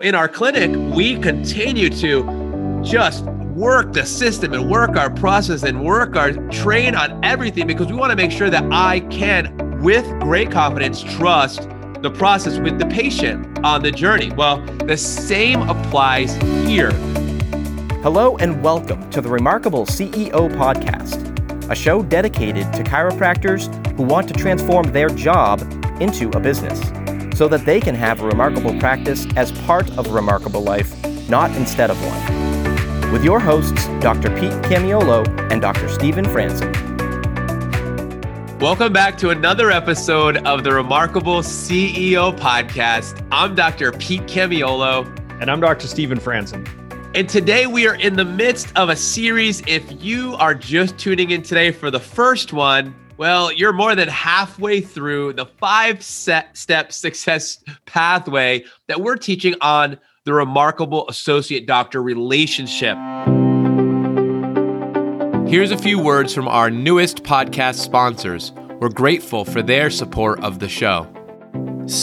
In our clinic, we continue to just work the system and work our process and work our train on everything, because we want to make sure that I can, with great confidence, trust the process with the patient on the journey. Well, the same applies here. Hello and welcome to the Remarkable CEO Podcast, a show dedicated to chiropractors who want to transform their job into a business, so that they can have a remarkable practice as part of a remarkable life, not instead of one. With your hosts, Dr. Pete Camiolo and Dr. Stephen Franson. Welcome back to another episode of the Remarkable CEO Podcast. I'm Dr. Pete Camiolo. And I'm Dr. Stephen Franson. And today we are in the midst of a series. If you are just tuning in today for the first one, well, you're more than halfway through the 5-step success pathway that we're teaching on the remarkable associate doctor relationship. Here's a few words from our newest podcast sponsors. We're grateful for their support of the show.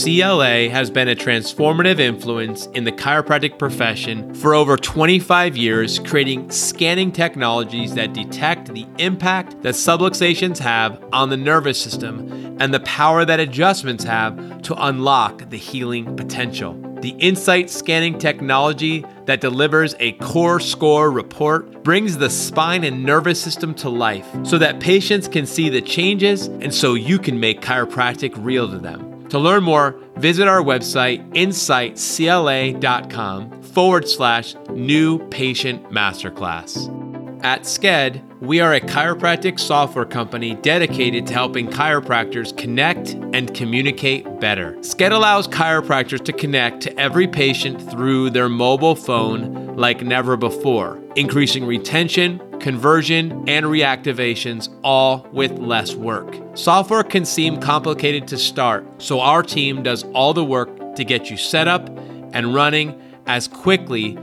CLA has been a transformative influence in the chiropractic profession for over 25 years, creating scanning technologies that detect the impact that subluxations have on the nervous system and the power that adjustments have to unlock the healing potential. The Insight scanning technology that delivers a core score report brings the spine and nervous system to life so that patients can see the changes and so you can make chiropractic real to them. To learn more, visit our website, insightcla.com/new patient masterclass. At Sked, we are a chiropractic software company dedicated to helping chiropractors connect and communicate better. Sked allows chiropractors to connect to every patient through their mobile phone like never before, increasing retention, conversion, and reactivations, all with less work. Software can seem complicated to start, so our team does all the work to get you set up and running as quickly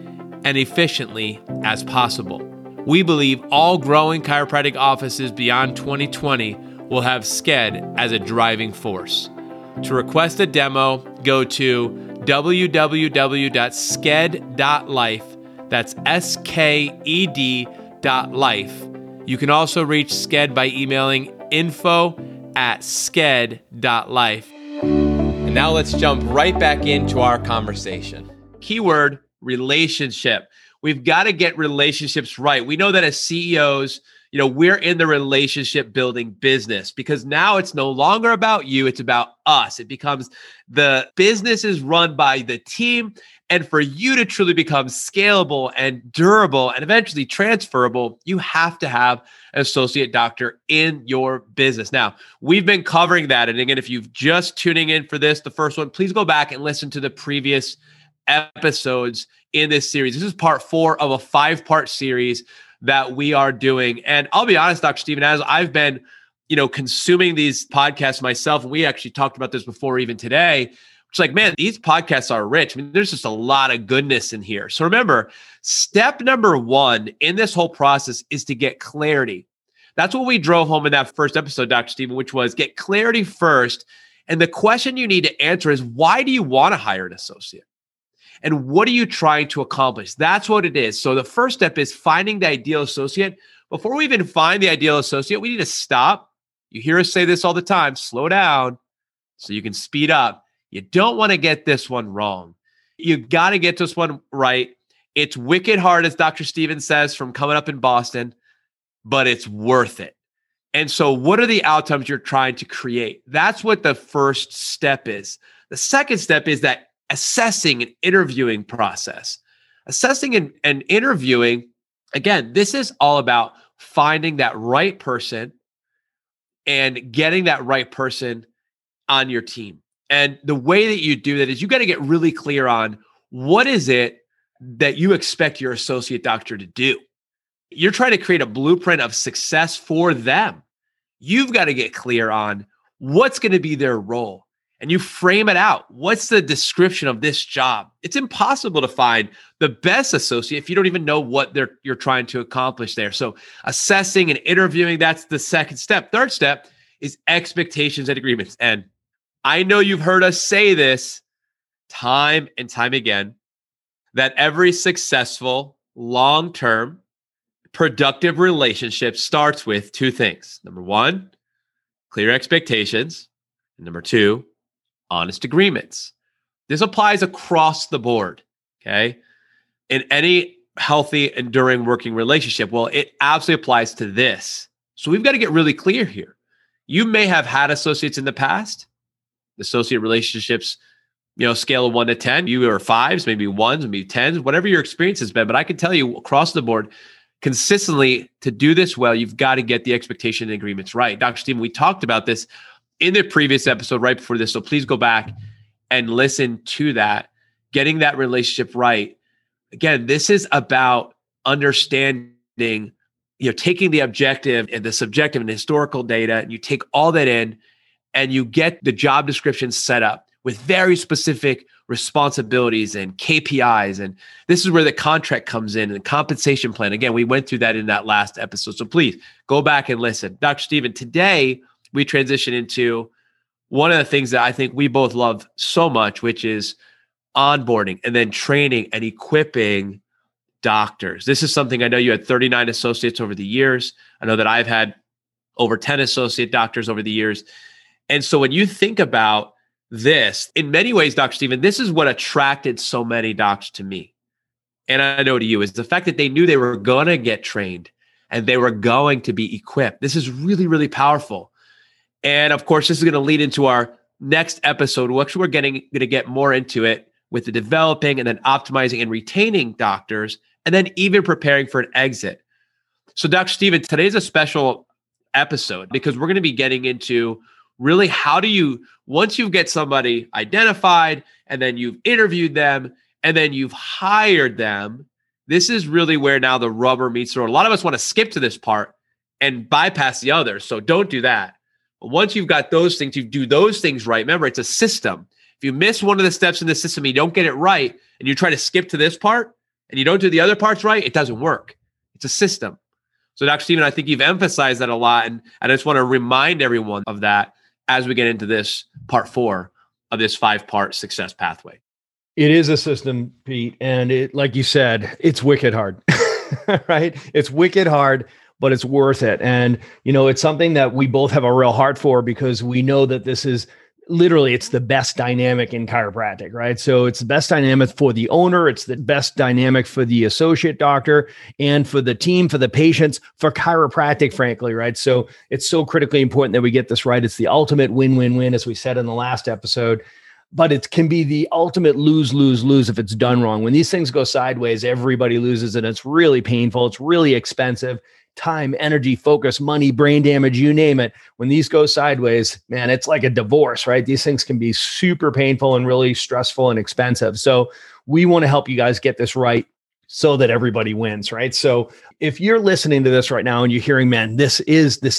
and efficiently as possible. We believe all growing chiropractic offices beyond 2020 will have Sked as a driving force. To request a demo, go to www.sked.life. That's sked.life. You can also reach Sked by emailing info@sked.life. And now let's jump right back into our conversation. Keyword: relationship. We've got to get relationships right. We know that as CEOs, we're in the relationship building business, because now it's no longer about you, it's about us. It becomes the business is run by the team. And for you to truly become scalable and durable and eventually transferable, you have to have an associate doctor in your business. Now, we've been covering that. And again, if you've just tuning in for this, the first one, please go back and listen to the previous episodes in this series. This is part 4 of a 5-part series that we are doing. And I'll be honest, Dr. Stephen, as I've been, consuming these podcasts myself, and we actually talked about this before even today, it's like, man, these podcasts are rich. I mean, there's just a lot of goodness in here. So remember, step number 1 in this whole process is to get clarity. That's what we drove home in that first episode, Dr. Stephen, which was get clarity first. And the question you need to answer is, why do you want to hire an associate? And what are you trying to accomplish? That's what it is. So the first step is finding the ideal associate. Before we even find the ideal associate, we need to stop. You hear us say this all the time, slow down so you can speed up. You don't want to get this one wrong. You got to get this one right. It's wicked hard, as Dr. Stephen says, from coming up in Boston, but it's worth it. And so what are the outcomes you're trying to create? That's what the first step is. The second step is that assessing and interviewing process. Assessing and interviewing, again, this is all about finding that right person and getting that right person on your team. And the way that you do that is you got to get really clear on what is it that you expect your associate doctor to do. You're trying to create a blueprint of success for them. You've got to get clear on what's going to be their role. And you frame it out. What's the description of this job? It's impossible to find the best associate if you don't even know what you're trying to accomplish there. So assessing and interviewing, that's the second step. Third step is expectations and agreements. And I know you've heard us say this time and time again, that every successful, long-term, productive relationship starts with two things. Number one, clear expectations. And number two, honest agreements. This applies across the board, okay? In any healthy, enduring working relationship, well, it absolutely applies to this. So we've got to get really clear here. You may have had associates in the past. Associate relationships, you know, scale of 1 to 10. You are 5s, maybe 1s, maybe 10s, whatever your experience has been. But I can tell you across the board, consistently, to do this well, you've got to get the expectation and agreements right. Dr. Stephen, we talked about this in the previous episode right before this. So please go back and listen to that. Getting that relationship right. Again, this is about understanding, you know, taking the objective and the subjective and historical data, and you take all that in, and you get the job description set up with very specific responsibilities and KPIs. And this is where the contract comes in and the compensation plan. Again, we went through that in that last episode. So please go back and listen. Dr. Stephen, today we transition into one of the things that I think we both love so much, which is onboarding and then training and equipping doctors. This is something I know you had 39 associates over the years. I know that I've had over 10 associate doctors over the years. And so when you think about this, in many ways, Dr. Stephen, this is what attracted so many docs to me. And I know to you is the fact that they knew they were going to get trained and they were going to be equipped. This is really, really powerful. And of course, this is going to lead into our next episode, which we're going to get more into it with the developing and then optimizing and retaining doctors, and then even preparing for an exit. So Dr. Stephen, today's a special episode because we're going to be getting into really, how do you, once you get somebody identified and then you've interviewed them and then you've hired them, this is really where now the rubber meets the road. A lot of us want to skip to this part and bypass the others. So don't do that. But once you've got those things, you do those things right. Remember, it's a system. If you miss one of the steps in the system, you don't get it right, and you try to skip to this part and you don't do the other parts right, it doesn't work. It's a system. So Dr. Stephen, I think you've emphasized that a lot. And I just want to remind everyone of that as we get into this part 4 of this 5-part success pathway. It is a system, Pete. And it, like you said, it's wicked hard, right? It's wicked hard, but it's worth it. And, you know, it's something that we both have a real heart for because we know that this is literally, it's the best dynamic in chiropractic, right? So it's the best dynamic for the owner. It's the best dynamic for the associate doctor and for the team, for the patients, for chiropractic, frankly, right? So it's so critically important that we get this right. It's the ultimate win-win-win, as we said in the last episode, but it can be the ultimate lose-lose-lose if it's done wrong. When these things go sideways, everybody loses, and it's really painful. It's really expensive. Time, energy, focus, money, brain damage, you name it. When these go sideways, man, it's like a divorce, right? These things can be super painful and really stressful and expensive. So we want to help you guys get this right so that everybody wins, right? So if you're listening to this right now and you're hearing, man, this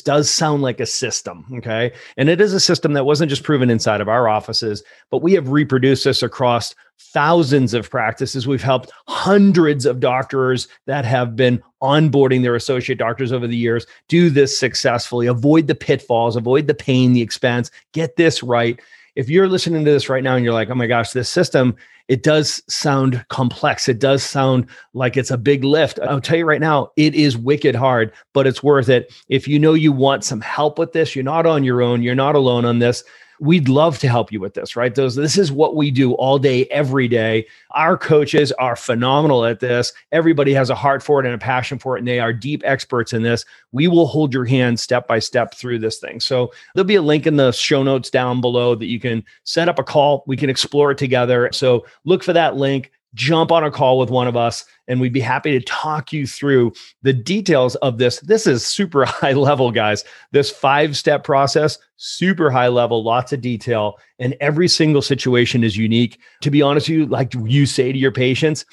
does sound like a system, okay? And it is a system that wasn't just proven inside of our offices, but we have reproduced this across thousands of practices. We've helped hundreds of doctors that have been onboarding their associate doctors over the years do this successfully, avoid the pitfalls, avoid the pain, the expense, get this right. If you're listening to this right now and you're like, oh my gosh, this system, it does sound complex. It does sound like it's a big lift. I'll tell you right now, it is wicked hard, but it's worth it. If you know you want some help with this, you're not on your own, you're not alone on this. We'd love to help you with this, right? This is what we do all day, every day. Our coaches are phenomenal at this. Everybody has a heart for it and a passion for it, and they are deep experts in this. We will hold your hand step by step through this thing. So there'll be a link in the show notes down below that you can set up a call. We can explore it together. So look for that link. Jump on a call with one of us, and we'd be happy to talk you through the details of this. This is super high level, guys. This 5-step process, super high level, lots of detail, and every single situation is unique. To be honest with you, like you say to your patients,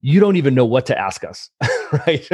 you don't even know what to ask us, right?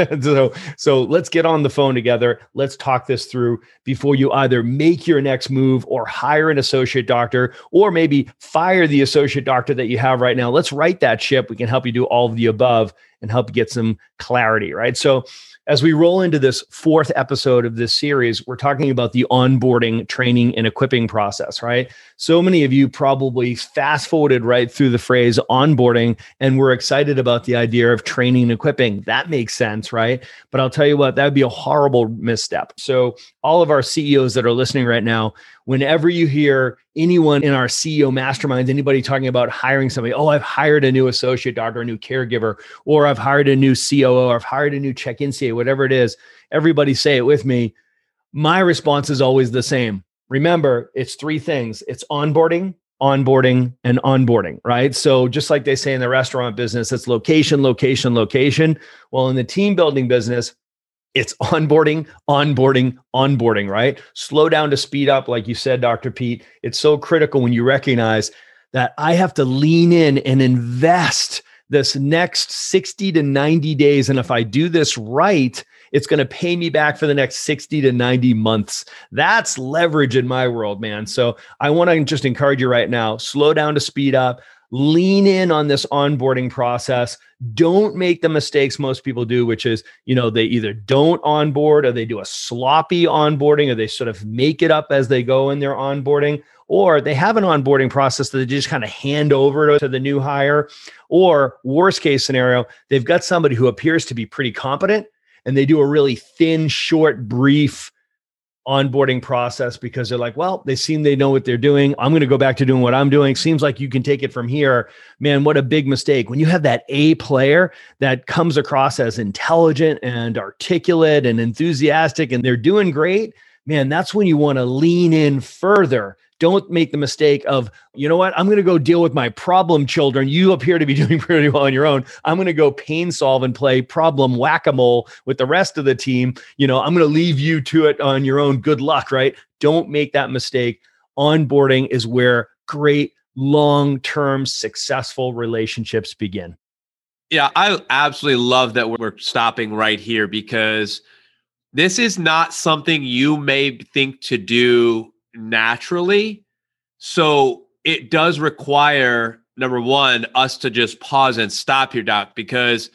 So let's get on the phone together. Let's talk this through before you either make your next move or hire an associate doctor, or maybe fire the associate doctor that you have right now. Let's right that ship. We can help you do all of the above. and help get some clarity, right? So as we roll into this fourth episode of this series, we're talking about the onboarding, training, and equipping process, right? So many of you probably fast forwarded right through the phrase onboarding and we're excited about the idea of training and equipping. That makes sense, right? But I'll tell you what, that would be a horrible misstep. So all of our CEOs that are listening right now, whenever you hear anyone in our CEO masterminds, anybody talking about hiring somebody, oh, I've hired a new associate doctor, a new caregiver, or I've hired a new COO, or I've hired a new check-in CA, whatever it is, everybody say it with me. My response is always the same. Remember, it's three things. It's onboarding, onboarding, and onboarding, right? So just like they say in the restaurant business, it's location, location, location. Well, in the team building business, it's onboarding, onboarding, onboarding, right? Slow down to speed up, like you said, Dr. Pete. It's so critical when you recognize that I have to lean in and invest this next 60 to 90 days. And if I do this right, it's going to pay me back for the next 60 to 90 months. That's leverage in my world, man. So I want to just encourage you right now, slow down to speed up. Lean in on this onboarding process. Don't make the mistakes most people do, which is, you know, they either don't onboard or they do a sloppy onboarding or they sort of make it up as they go in their onboarding, or they have an onboarding process that they just kind of hand over to the new hire, or worst case scenario, they've got somebody who appears to be pretty competent and they do a really thin, short, brief onboarding process because they're like, well, they seem they know what they're doing. I'm going to go back to doing what I'm doing. Seems like you can take it from here. Man, what a big mistake. When you have that A player that comes across as intelligent and articulate and enthusiastic and they're doing great, man, that's when you want to lean in further. Don't make the mistake of, you know what, I'm going to go deal with my problem children. You appear to be doing pretty well on your own. I'm going to go pain solve and play problem whack-a-mole with the rest of the team. You know, I'm going to leave you to it on your own. Good luck, right? Don't make that mistake. Onboarding is where great long-term successful relationships begin. Yeah, I absolutely love that we're stopping right here because this is not something you may think to do naturally. So it does require, number one, us to just pause and stop here, Doc, because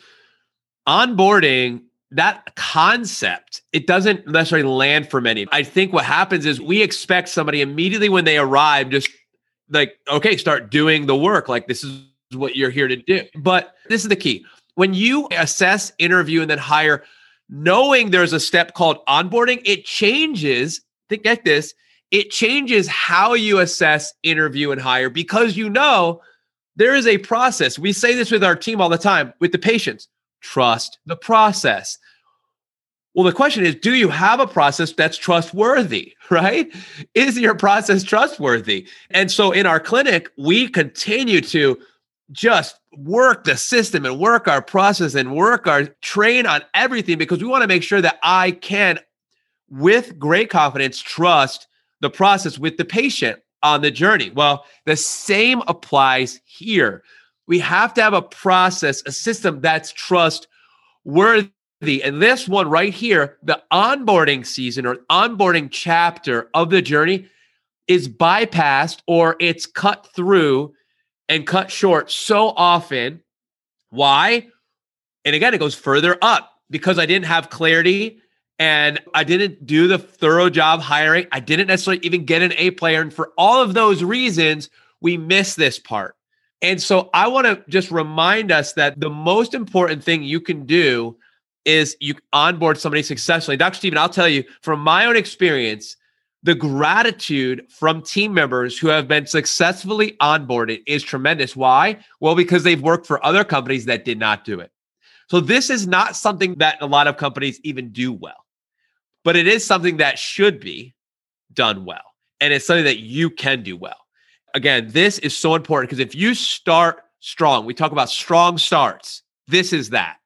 onboarding, that concept, it doesn't necessarily land for many. I think what happens is we expect somebody immediately when they arrive, just like, okay, start doing the work. Like this is what you're here to do. But this is the key. When you assess, interview, and then hire, knowing there's a step called onboarding, it changes, think like this, it changes how you assess, interview, and hire because you know there is a process. We say this with our team all the time, with the patients, trust the process. Well, the question is, do you have a process that's trustworthy, right? Is your process trustworthy? And so in our clinic, we continue to just work the system and work our process and work our train on everything because we want to make sure that I can, with great confidence, trust the process with the patient on the journey. Well, the same applies here. We have to have a process, a system that's trustworthy. And this one right here, the onboarding season or onboarding chapter of the journey is bypassed or it's cut through and cut short so often. Why? And again, it goes further up because I didn't have clarity and I didn't do the thorough job hiring. I didn't necessarily even get an A player. And for all of those reasons, we miss this part. And so I want to just remind us that the most important thing you can do is you onboard somebody successfully. Dr. Stephen, I'll tell you from my own experience, the gratitude from team members who have been successfully onboarded is tremendous. Why? Well, because they've worked for other companies that did not do it. So this is not something that a lot of companies even do well. But it is something that should be done well. And it's something that you can do well. Again, this is so important because if you start strong, we talk about strong starts. This is that.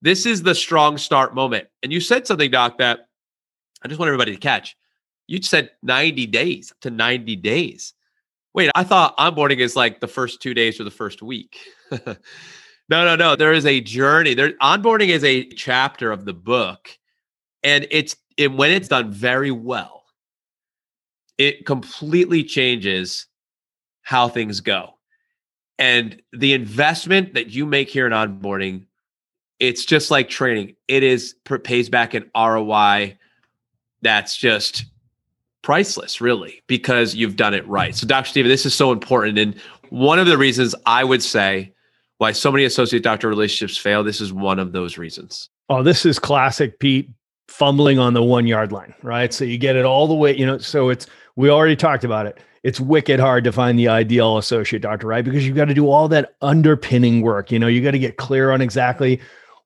This is the strong start moment. And you said something, Doc, that I just want everybody to catch. You said 90 days, up to 90 days. Wait, I thought onboarding is like the first 2 days or the first week. No. There is a journey. Onboarding is a chapter of the book. And when it's done very well, it completely changes how things go. And the investment that you make here in onboarding It's just like trading. It is pays back an ROI that's just priceless, really, because you've done it right. So, Dr. Stephen, this is so important. And one of the reasons I would say why so many associate doctor relationships fail, this is one of those reasons. Oh, this is classic, Pete, fumbling on the 1 yard line, right? So you get it all the way, so we already talked about it. It's wicked hard to find the ideal associate doctor, right? Because you've got to do all that underpinning work. You got to get clear on exactly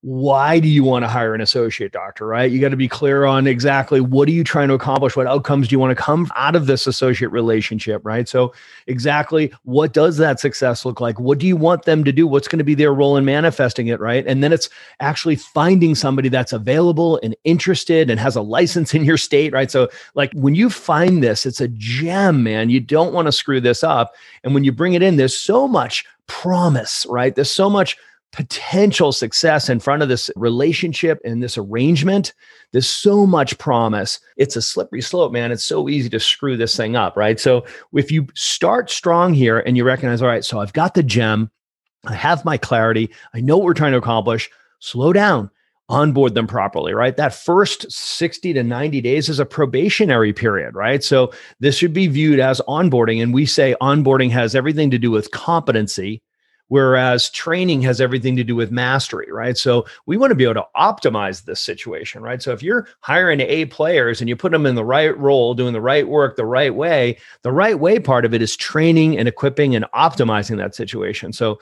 why do you want to hire an associate doctor, right? You got to be clear on exactly what are you trying to accomplish? What outcomes do you want to come out of this associate relationship, right? So exactly what does that success look like? What do you want them to do? What's going to be their role in manifesting it, right? And then it's actually finding somebody that's available and interested and has a license in your state, right? So like when you find this, it's a gem, man. You don't want to screw this up. And when you bring it in, there's so much promise, right? There's so much potential success in front of this relationship and this arrangement. There's so much promise. It's a slippery slope, man. It's so easy to screw this thing up, right? So if you start strong here and you recognize, all right, so I've got the gem, I have my clarity, I know what we're trying to accomplish, slow down, onboard them properly, right? That first 60 to 90 days is a probationary period, right? So this should be viewed as onboarding. And we say onboarding has everything to do with competency, whereas training has everything to do with mastery, right? So we want to be able to optimize this situation, right? So if you're hiring A-players and you put them in the right role, doing the right work the right way part of it is training and equipping and optimizing that situation. So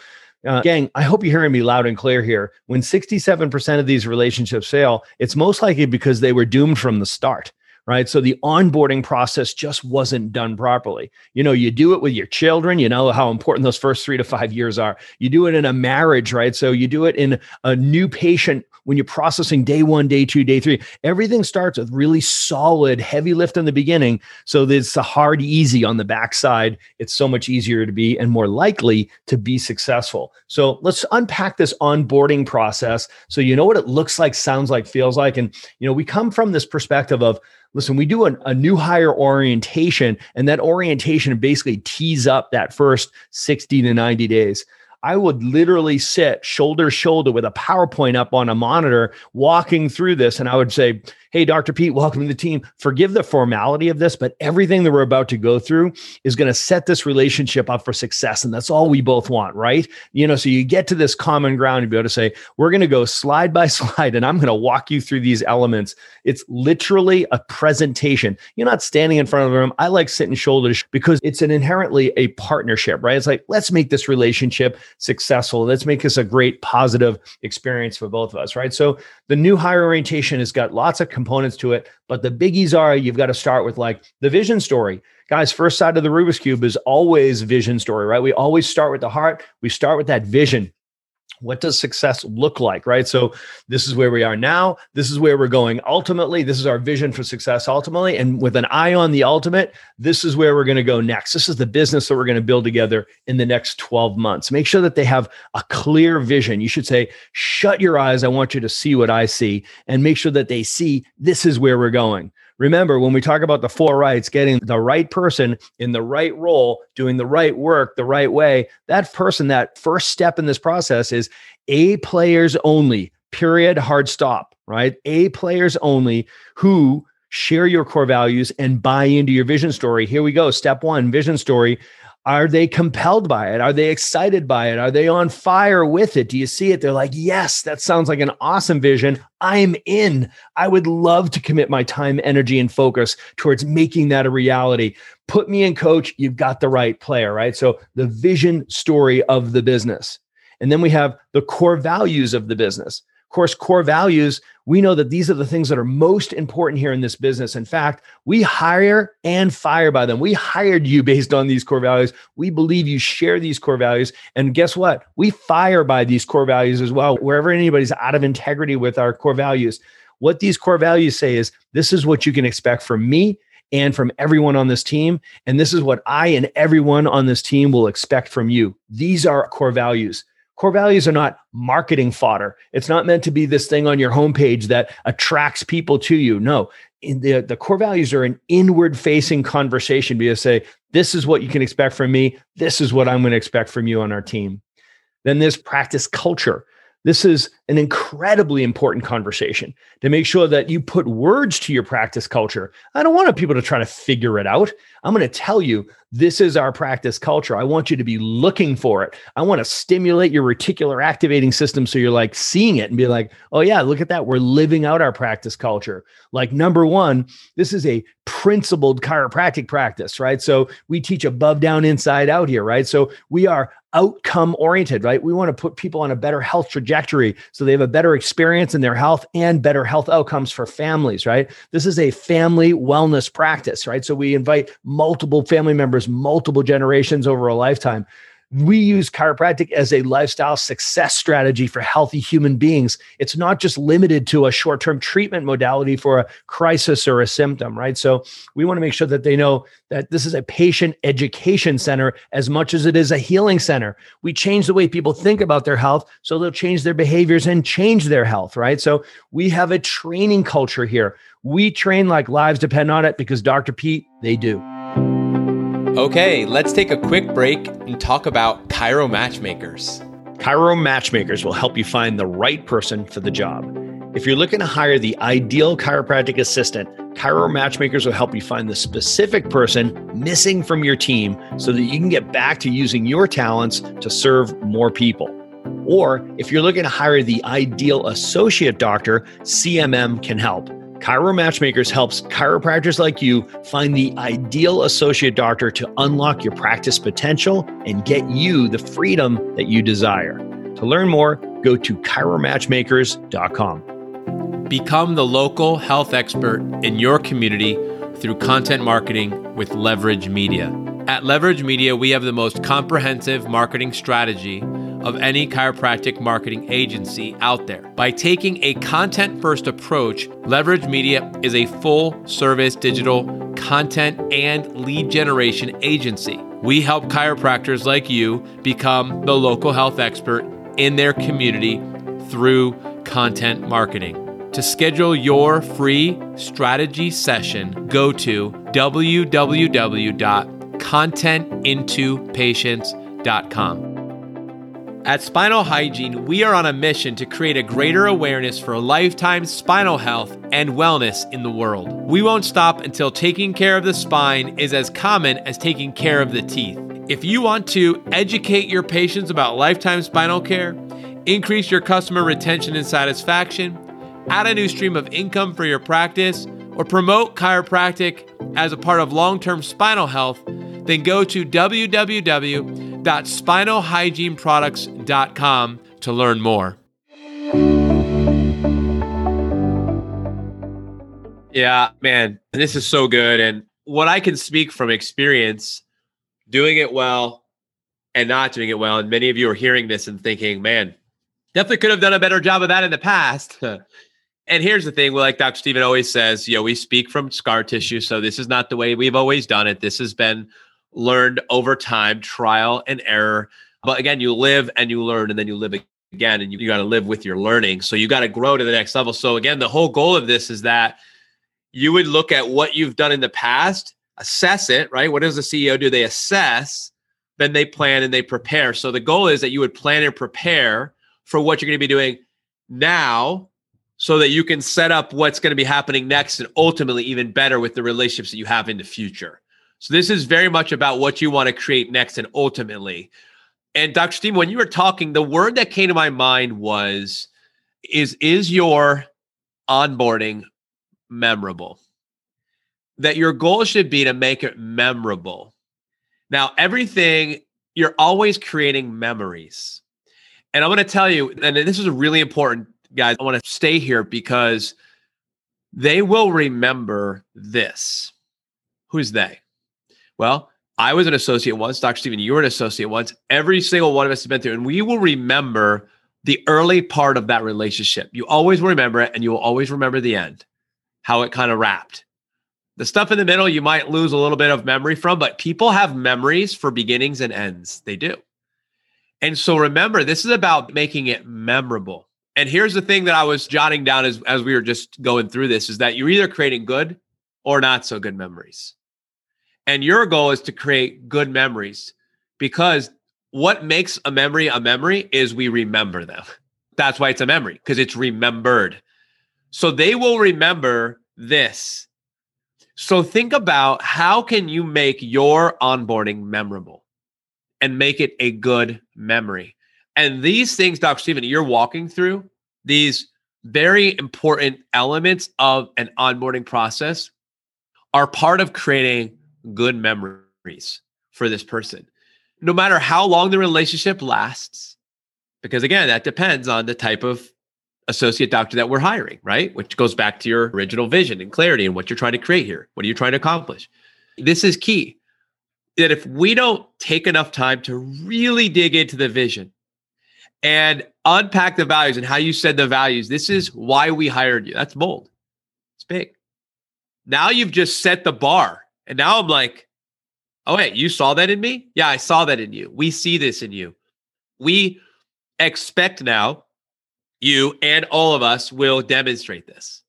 gang, I hope you're hearing me loud and clear here. When 67% of these relationships fail, it's most likely because they were doomed from the start, right? So the onboarding process just wasn't done properly. You do it with your children, you know how important those first 3 to 5 years are. You do it in a marriage, right? So you do it in a new patient when you're processing day one, day two, day three. Everything starts with really solid, heavy lift in the beginning. So it's a hard, easy on the backside. It's so much easier to be and more likely to be successful. So let's unpack this onboarding process so you know what it looks like, sounds like, feels like. And, we come from this perspective of, listen, we do a new hire orientation, and that orientation basically tees up that first 60 to 90 days. I would literally sit shoulder to shoulder with a PowerPoint up on a monitor walking through this. And I would say, hey, Dr. Pete, welcome to the team. Forgive the formality of this, but everything that we're about to go through is going to set this relationship up for success. And that's all we both want, right? So you get to this common ground and be able to say, we're going to go slide by slide, and I'm going to walk you through these elements. It's literally a presentation. You're not standing in front of the room. I like sitting shoulder to shoulder because it's an inherently a partnership, right? It's like, let's make this relationship successful. Let's make this a great positive experience for both of us, right? So the new hire orientation has got lots of components to it, but the biggies are you've got to start with like the vision story. Guys, first side of the Rubik's Cube is always vision story, right? We always start with the heart. We start with that vision. What does success look like, right? So this is where we are now. This is where we're going ultimately. This is our vision for success ultimately. And with an eye on the ultimate, this is where we're going to go next. This is the business that we're going to build together in the next 12 months. Make sure that they have a clear vision. You should say, shut your eyes. I want you to see what I see, and make sure that they see this is where we're going. Remember, when we talk about the four rights, getting the right person in the right role, doing the right work the right way, that person, that first step in this process is A-players only, period, hard stop, right? A-players only who share your core values and buy into your vision story. Here we go. Step one, vision story. Are they compelled by it? Are they excited by it? Are they on fire with it? Do you see it? They're like, yes, that sounds like an awesome vision. I'm in. I would love to commit my time, energy, and focus towards making that a reality. Put me in, coach. You've got the right player, right? So the vision story of the business. And then we have the core values of the business. Of course, core values, we know that these are the things that are most important here in this business. In fact, we hire and fire by them. We hired you based on these core values. We believe you share these core values. And guess what? We fire by these core values as well. Wherever anybody's out of integrity with our core values, what these core values say is, this is what you can expect from me and from everyone on this team. And this is what I and everyone on this team will expect from you. These are core values. Core values are not marketing fodder. It's not meant to be this thing on your homepage that attracts people to you. No, the core values are an inward-facing conversation. Be able to say, this is what you can expect from me. This is what I'm going to expect from you on our team. Then there's practice culture. This is an incredibly important conversation to make sure that you put words to your practice culture. I don't want people to try to figure it out. I'm going to tell you, this is our practice culture. I want you to be looking for it. I want to stimulate your reticular activating system so you're like seeing it and be like, oh yeah, look at that. We're living out our practice culture. Like, number one, this is a principled chiropractic practice, right? So we teach above, down, inside out here, right? So we are outcome oriented, right? We want to put people on a better health trajectory so they have a better experience in their health and better health outcomes for families, right? This is a family wellness practice, right? So we invite multiple family members, multiple generations over a lifetime. We use chiropractic as a lifestyle success strategy for healthy human beings. It's not just limited to a short-term treatment modality for a crisis or a symptom, right? So we want to make sure that they know that this is a patient education center as much as it is a healing center. We change the way people think about their health, so they'll change their behaviors and change their health, right? So we have a training culture here. We train like lives depend on it because Dr. Pete, they do. Okay, let's take a quick break and talk about Chiro Matchmakers. Chiro Matchmakers will help you find the right person for the job. If you're looking to hire the ideal chiropractic assistant, Chiro Matchmakers will help you find the specific person missing from your team so that you can get back to using your talents to serve more people. Or if you're looking to hire the ideal associate doctor, CMM can help. Chiro Matchmakers helps chiropractors like you find the ideal associate doctor to unlock your practice potential and get you the freedom that you desire. To learn more, go to ChiroMatchmakers.com. Become the local health expert in your community through content marketing with Leverage Media. At Leverage Media, we have the most comprehensive marketing strategy of any chiropractic marketing agency out there. By taking a content-first approach, Leverage Media is a full-service digital content and lead generation agency. We help chiropractors like you become the local health expert in their community through content marketing. To schedule your free strategy session, go to www.contentintopatients.com. At Spinal Hygiene, we are on a mission to create a greater awareness for lifetime spinal health and wellness in the world. We won't stop until taking care of the spine is as common as taking care of the teeth. If you want to educate your patients about lifetime spinal care, increase your customer retention and satisfaction, add a new stream of income for your practice, or promote chiropractic as a part of long-term spinal health, then go to www.spinalhygieneproducts.com to learn more. Yeah, man, this is so good. And what I can speak from experience, doing it well and not doing it well, and many of you are hearing this and thinking, man, definitely could have done a better job of that in the past. And here's the thing, like Dr. Stephen always says, you know, we speak from scar tissue, so this is not the way we've always done it. This has been learned over time, trial and error. But again, you live and you learn, and then you live again, and you got to live with your learning. So you got to grow to the next level. So again, the whole goal of this is that you would look at what you've done in the past, assess it, right? What does the CEO do? They assess, then they plan and they prepare. So the goal is that you would plan and prepare for what you're going to be doing now so that you can set up what's going to be happening next and ultimately even better with the relationships that you have in the future. So this is very much about what you want to create next and ultimately. And Dr. Stephen, when you were talking, the word that came to my mind was, is your onboarding memorable? That your goal should be to make it memorable. Now, everything, you're always creating memories. And I want to tell you, and this is really important, guys, I want to stay here because they will remember this. Who's they? Well, I was an associate once. Dr. Stephen, you were an associate once. Every single one of us has been through, and we will remember the early part of that relationship. You always will remember it, and you will always remember the end, how it kind of wrapped. The stuff in the middle, you might lose a little bit of memory from, but people have memories for beginnings and ends. They do. And so remember, this is about making it memorable. And here's the thing that I was jotting down as we were just going through this, is that you're either creating good or not so good memories. And your goal is to create good memories, because what makes a memory is we remember them. That's why it's a memory, because it's remembered. So they will remember this. So think about, how can you make your onboarding memorable and make it a good memory? And these things, Dr. Stephen, you're walking through, these very important elements of an onboarding process are part of creating good memories for this person, no matter how long the relationship lasts. Because again, that depends on the type of associate doctor that we're hiring, right? Which goes back to your original vision and clarity and what you're trying to create here. What are you trying to accomplish? This is key. That if we don't take enough time to really dig into the vision and unpack the values and how you said the values, this is why we hired you. That's bold. It's big. Now you've just set the bar. And now I'm like, oh, hey, you saw that in me? Yeah, I saw that in you. We see this in you. We expect now you and all of us will demonstrate this.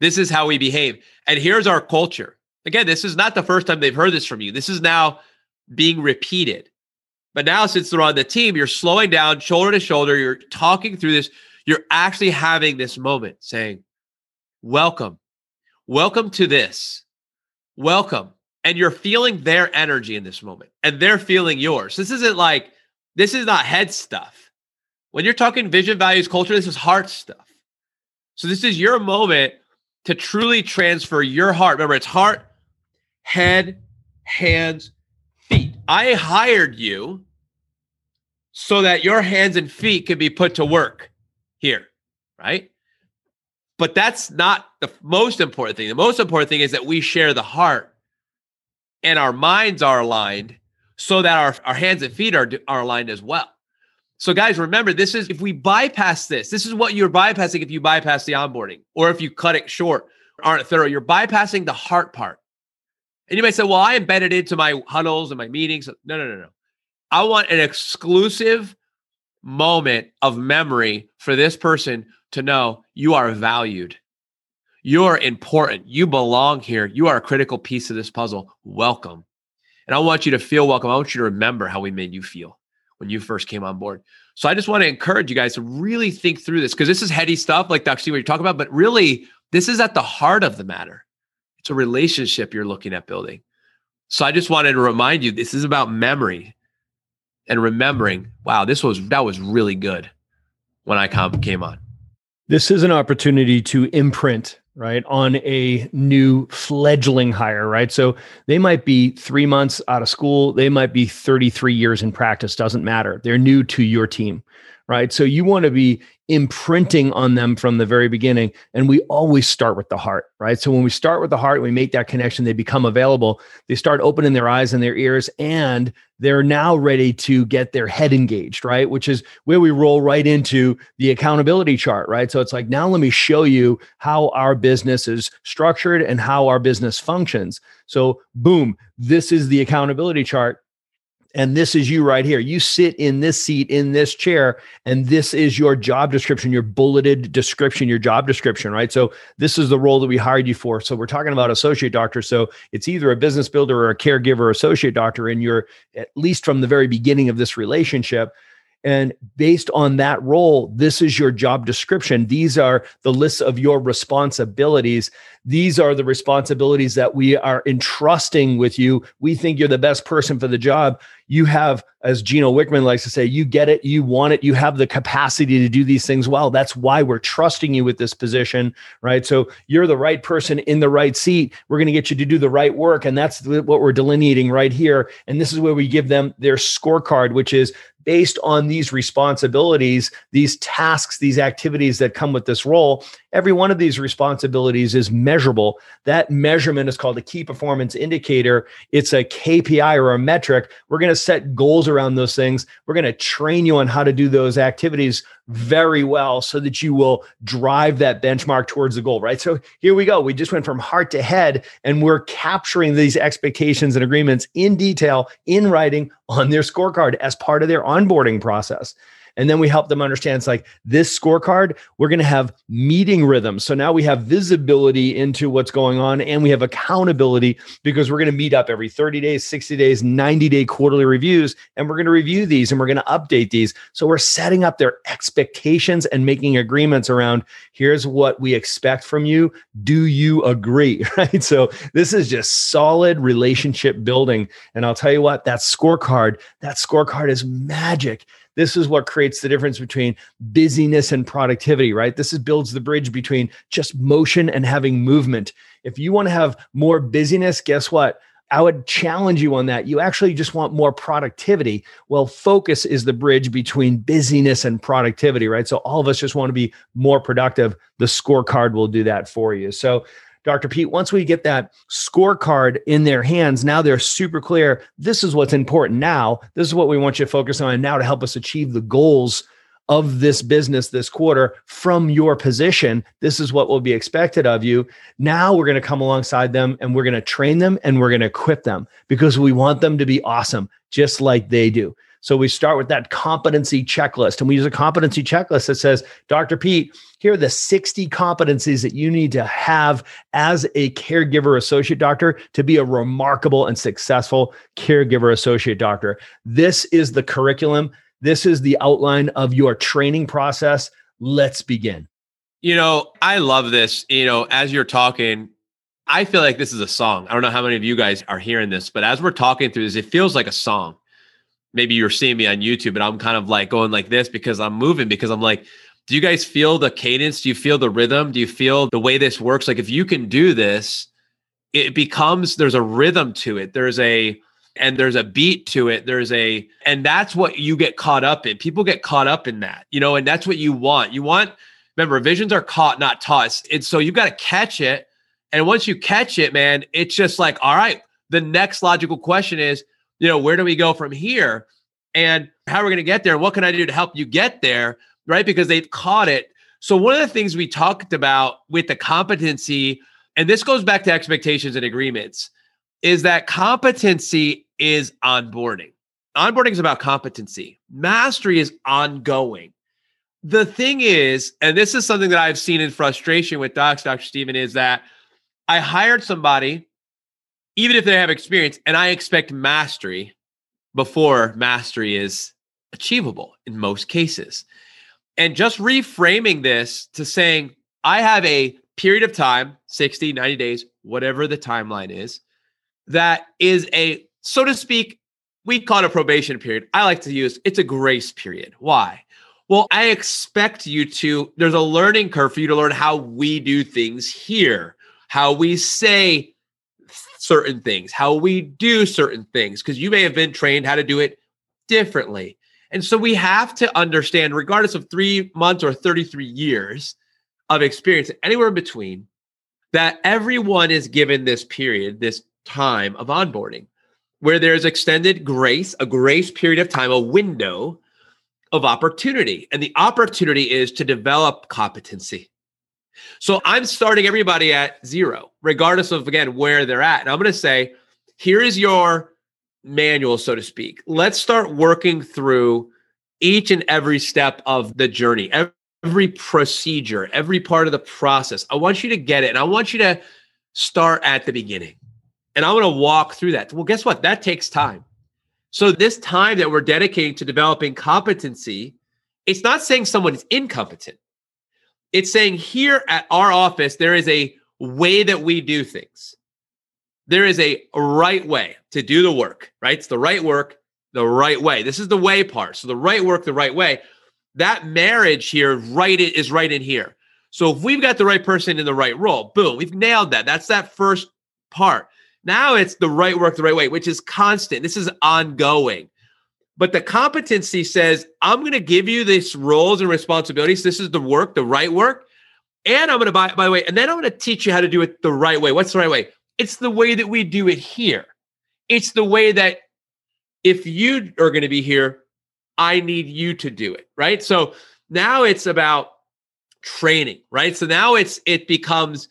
This is how we behave. And here's our culture. Again, this is not the first time they've heard this from you. This is now being repeated. But now since they're on the team, you're slowing down shoulder to shoulder. You're talking through this. You're actually having this moment saying, welcome. Welcome to this. Welcome. And you're feeling their energy in this moment. And they're feeling yours. This is not head stuff. When you're talking vision, values, culture, this is heart stuff. So this is your moment to truly transfer your heart. Remember, it's heart, head, hands, feet. I hired you so that your hands and feet can be put to work here, right? But that's not the most important thing. The most important thing is that we share the heart and our minds are aligned so that our hands and feet are aligned as well. So guys, remember, this is, if we bypass this is what you're bypassing if you bypass the onboarding or if you cut it short, aren't thorough, you're bypassing the heart part. And you might say, well, I embedded it into my huddles and my meetings. No. I want an exclusive moment of memory for this person to know you are valued. You're important. You belong here. You are a critical piece of this puzzle. Welcome. And I want you to feel welcome. I want you to remember how we made you feel when you first came on board. So I just want to encourage you guys to really think through this, because this is heady stuff, like Dr. C, what you're talking about, but really this is at the heart of the matter. It's a relationship you're looking at building. So I just wanted to remind you, this is about memory and remembering, wow, that was really good when I came on. This is an opportunity to imprint, right, on a new fledgling hire, right? So they might be 3 months out of school. They might be 33 years in practice, doesn't matter. They're new to your team, right? So you want to be imprinting on them from the very beginning. And we always start with the heart, right? So when we start with the heart, we make that connection, they become available, they start opening their eyes and their ears, and they're now ready to get their head engaged, right? Which is where we roll right into the accountability chart, right? So it's like, now let me show you how our business is structured and how our business functions. So boom, this is the accountability chart. And this is you right here. You sit in this seat, in this chair, and this is your job description, your bulleted description, your job description, right? So this is the role that we hired you for. So we're talking about associate doctor. So it's either a business builder or a caregiver associate doctor, and you're at least from the very beginning of this relationship. And based on that role, this is your job description. These are the lists of your responsibilities. These are the responsibilities that we are entrusting with you. We think you're the best person for the job. You have, as Geno Wickman likes to say, you get it, you want it, you have the capacity to do these things well. That's why we're trusting you with this position, right? So you're the right person in the right seat. We're going to get you to do the right work. And that's what we're delineating right here. And this is where we give them their scorecard, which is based on these responsibilities, these tasks, these activities that come with this role. Every one of these responsibilities is measurable. That measurement is called a key performance indicator. It's a KPI or a metric. We're going to set goals around those things. We're going to train you on how to do those activities very well so that you will drive that benchmark towards the goal, right? So here we go. We just went from heart to head, and we're capturing these expectations and agreements in detail, in writing, on their scorecard as part of their onboarding process. And then we help them understand it's like this scorecard, we're going to have meeting rhythms. So now we have visibility into what's going on and we have accountability because we're going to meet up every 30 days, 60 days, 90-day quarterly reviews. And we're going to review these and we're going to update these. So we're setting up their expectations and making agreements around here's what we expect from you. Do you agree? Right? So this is just solid relationship building. And I'll tell you what, that scorecard is magic. This is what creates the difference between busyness and productivity, right? This builds the bridge between just motion and having movement. If you want to have more busyness, guess what? I would challenge you on that. You actually just want more productivity. Well, focus is the bridge between busyness and productivity, right? So all of us just want to be more productive. The scorecard will do that for you. So Dr. Pete, once we get that scorecard in their hands, now they're super clear. This is what's important now. This is what we want you to focus on now to help us achieve the goals of this business this quarter from your position. This is what will be expected of you. Now we're going to come alongside them and we're going to train them and we're going to equip them because we want them to be awesome, just like they do. So we start with that competency checklist, and we use a competency checklist that says, Dr. Pete, here are the 60 competencies that you need to have as a caregiver associate doctor to be a remarkable and successful caregiver associate doctor. This is the curriculum. This is the outline of your training process. Let's begin. You know, I love this. You know, as you're talking, I feel like this is a song. I don't know how many of you guys are hearing this, but as we're talking through this, it feels like a song. Maybe you're seeing me on YouTube and I'm kind of like going like this because I'm moving, because I'm like, do you guys feel the cadence? Do you feel the rhythm? Do you feel the way this works? Like if you can do this, it becomes, there's a rhythm to it. There's a beat to it. And that's what you get caught up in. People get caught up in that, you know, and that's what you want. Remember, visions are caught, not taught. And so you've got to catch it. And once you catch it, man, it's just like, all right, the next logical question is, you know, where do we go from here and how are we going to get there? And what can I do to help you get there? Right? Because they've caught it. So one of the things we talked about with the competency, and this goes back to expectations and agreements, is that competency is onboarding. Onboarding is about competency. Mastery is ongoing. The thing is, and this is something that I've seen in frustration with docs, Dr. Stephen, is that I hired somebody, even if they have experience, and I expect mastery before mastery is achievable in most cases. And just reframing this to saying, I have a period of time, 60, 90 days, whatever the timeline is, that is a, so to speak, we call it a probation period. I like to use, it's a grace period. Why? Well, I expect you to, there's a learning curve for you to learn how we do things here, how we say certain things, how we do certain things, because you may have been trained how to do it differently. And so we have to understand, regardless of 3 months or 33 years of experience, anywhere in between, that everyone is given this period, this time of onboarding, where there's extended grace, a grace period of time, a window of opportunity. And the opportunity is to develop competency. So I'm starting everybody at zero, regardless of, again, where they're at. And I'm going to say, here is your manual, so to speak. Let's start working through each and every step of the journey, every procedure, every part of the process. I want you to get it. And I want you to start at the beginning. And I want to walk through that. Well, guess what? That takes time. So this time that we're dedicating to developing competency, it's not saying someone is incompetent. It's saying here at our office, there is a way that we do things. There is a right way to do the work, right? It's the right work, the right way. This is the way part. So the right work, the right way. That marriage here is right in here. So if we've got the right person in the right role, boom, we've nailed that. That's that first part. Now it's the right work, the right way, which is constant. This is ongoing. But the competency says, I'm going to give you these roles and responsibilities. This is the work, the right work. And I'm going to buy it my way. And then I'm going to teach you how to do it the right way. What's the right way? It's the way that we do it here. It's the way that if you are going to be here, I need you to do it, right? So now it's about training, right? So now it becomes,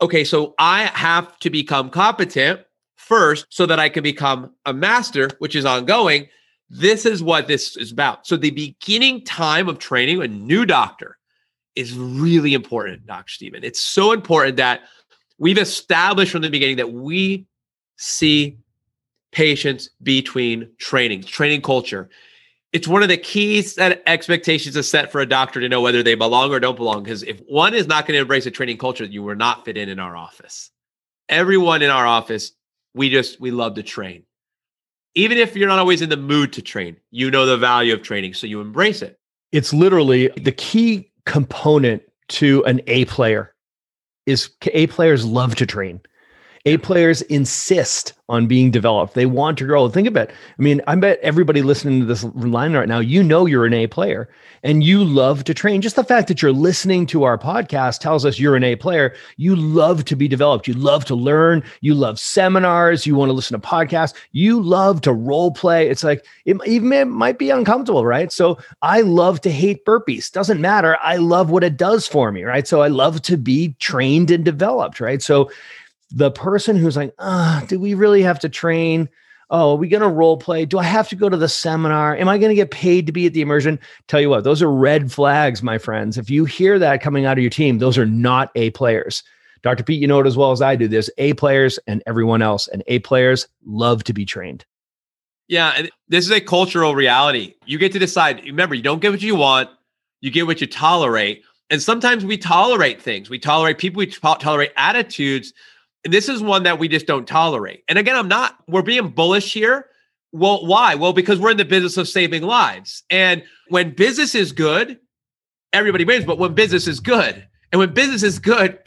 okay, so I have to become competent first so that I can become a master, which is ongoing. This is what this is about. So the beginning time of training a new doctor is really important, Dr. Stephen. It's so important that we've established from the beginning that we see patients between trainings, training culture. It's one of the key set expectations to set for a doctor to know whether they belong or don't belong. Because if one is not going to embrace a training culture, you will not fit in our office. Everyone in our office, we love to train. Even if you're not always in the mood to train, you know the value of training, so you embrace it. It's literally the key component to an A player is A-players love to train. A-players insist on being developed. They want to grow. Think about it. I mean, I bet everybody listening to this line right now, you know you're an A-player and you love to train. Just the fact that you're listening to our podcast tells us you're an A-player. You love to be developed. You love to learn. You love seminars. You want to listen to podcasts. You love to role play. It's like, it might be uncomfortable, right? So I love to hate burpees. Doesn't matter. I love what it does for me, right? So I love to be trained and developed, right? So the person who's like, do we really have to train? Oh, are we going to role play? Do I have to go to the seminar? Am I going to get paid to be at the immersion? Tell you what, those are red flags, my friends. If you hear that coming out of your team, those are not A-players. Dr. Pete, you know it as well as I do. There's A-players and everyone else, and A-players love to be trained. Yeah, and this is a cultural reality. You get to decide. Remember, you don't get what you want. You get what you tolerate. And sometimes we tolerate things. We tolerate people. We tolerate attitudes. And this is one that we just don't tolerate. And again, we're being bullish here. Well, why? Well, because we're in the business of saving lives. And when business is good, everybody wins. But when business is good, and when business is good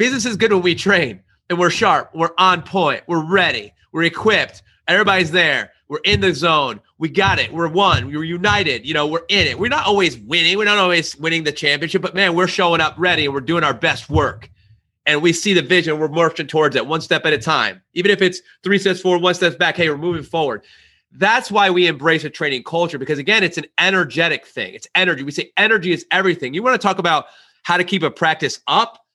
when we train and we're sharp, we're on point, we're ready, we're equipped, everybody's there, we're in the zone, we got it, we're one, we're united, we're in it. We're not always winning. We're not always winning the championship, but man, we're showing up ready and we're doing our best work. And we see the vision, we're marching towards it one step at a time. Even if it's 3 steps forward, 1 step back, hey, we're moving forward. That's why we embrace a training culture because, again, it's an energetic thing. It's energy. We say energy is everything. You want to talk about how to keep a practice up?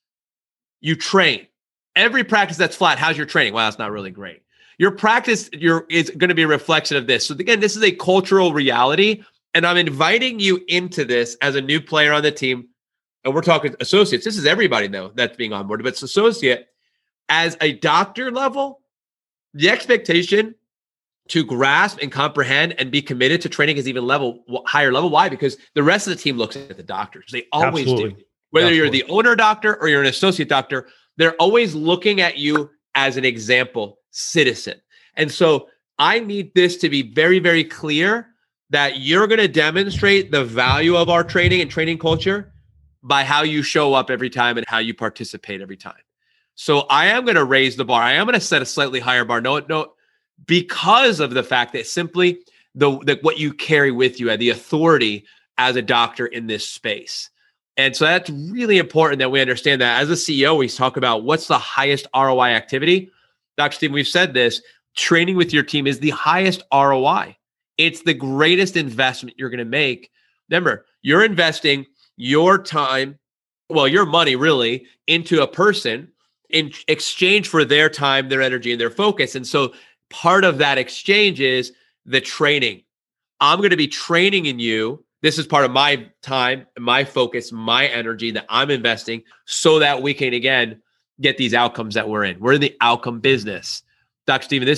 You train. Every practice that's flat, how's your training? Wow, that's not really great. Your practice is going to be a reflection of this. So, again, this is a cultural reality, and I'm inviting you into this as a new player on the team. And we're talking associates. This is everybody, though, that's being onboarded. But it's associate. As a doctor level, the expectation to grasp and comprehend and be committed to training is even higher level. Why? Because the rest of the team looks at the doctors. They always do. Whether you're the owner doctor or you're an associate doctor, they're always looking at you as an example citizen. And so I need this to be very, very clear that you're going to demonstrate the value of our training and training culture by how you show up every time and how you participate every time. So I am going to raise the bar. I am going to set a slightly higher bar. No, because of the fact that simply what you carry with you and the authority as a doctor in this space. And so that's really important that we understand that. As a CEO, we talk about what's the highest ROI activity. Dr. Stephen, we've said this, training with your team is the highest ROI. It's the greatest investment you're going to make. Remember, you're investing your time, well, your money really, into a person in exchange for their time, their energy, and their focus. And so part of that exchange is the training. I'm going to be training in you. This is part of my time, my focus, my energy that I'm investing so that we can, again, get these outcomes that we're in. We're in the outcome business. Dr. Stephen,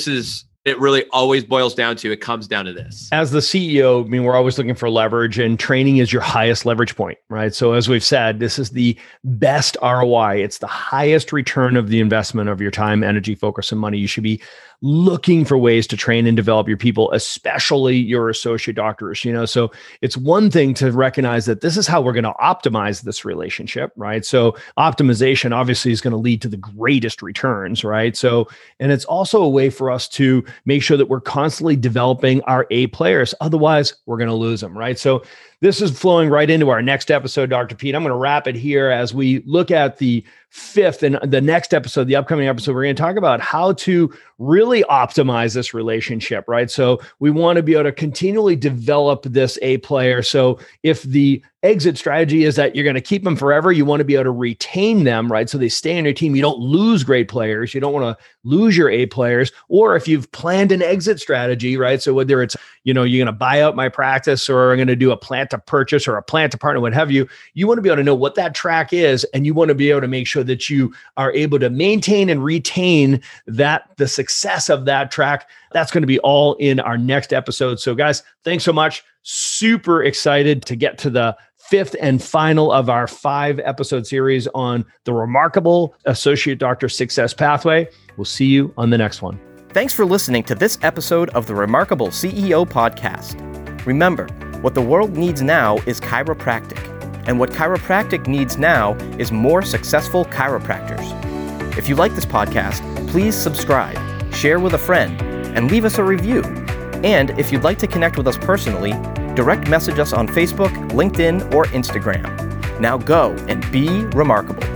it really always boils down to, it comes down to this. As the CEO, I mean, we're always looking for leverage, and training is your highest leverage point, right? So as we've said, this is the best ROI. It's the highest return of the investment of your time, energy, focus, and money. You should be looking for ways to train and develop your people, especially your associate doctors, So it's one thing to recognize that this is how we're going to optimize this relationship, right? So optimization obviously is going to lead to the greatest returns, right? So, and it's also a way for us to make sure that we're constantly developing our A players. Otherwise, we're going to lose them, right? So this is flowing right into our next episode, Dr. Pete. I'm going to wrap it here as we look at the 5th and the next episode, the upcoming episode, we're going to talk about how to really optimize this relationship, right? So we want to be able to continually develop this A player. So if the exit strategy is that you're going to keep them forever. You want to be able to retain them, right? So they stay on your team. You don't lose great players. You don't want to lose your A players. Or if you've planned an exit strategy, right? So whether it's, you know, you're going to buy out my practice, or I'm going to do a plan to purchase or a plan to partner, what have you, you want to be able to know what that track is. And you want to be able to make sure that you are able to maintain and retain that, the success of that track. That's going to be all in our next episode. So guys, thanks so much. Super excited to get to the fifth and final of our 5-episode series on the remarkable associate doctor success pathway. We'll see you on the next one. Thanks for listening to this episode of the Remarkable CEO Podcast. Remember, what the world needs now is chiropractic, and what chiropractic needs now is more successful chiropractors. If you like this podcast, please subscribe, share with a friend, and leave us a review. And if you'd like to connect with us personally, direct message us on Facebook, LinkedIn, or Instagram. Now go and be remarkable.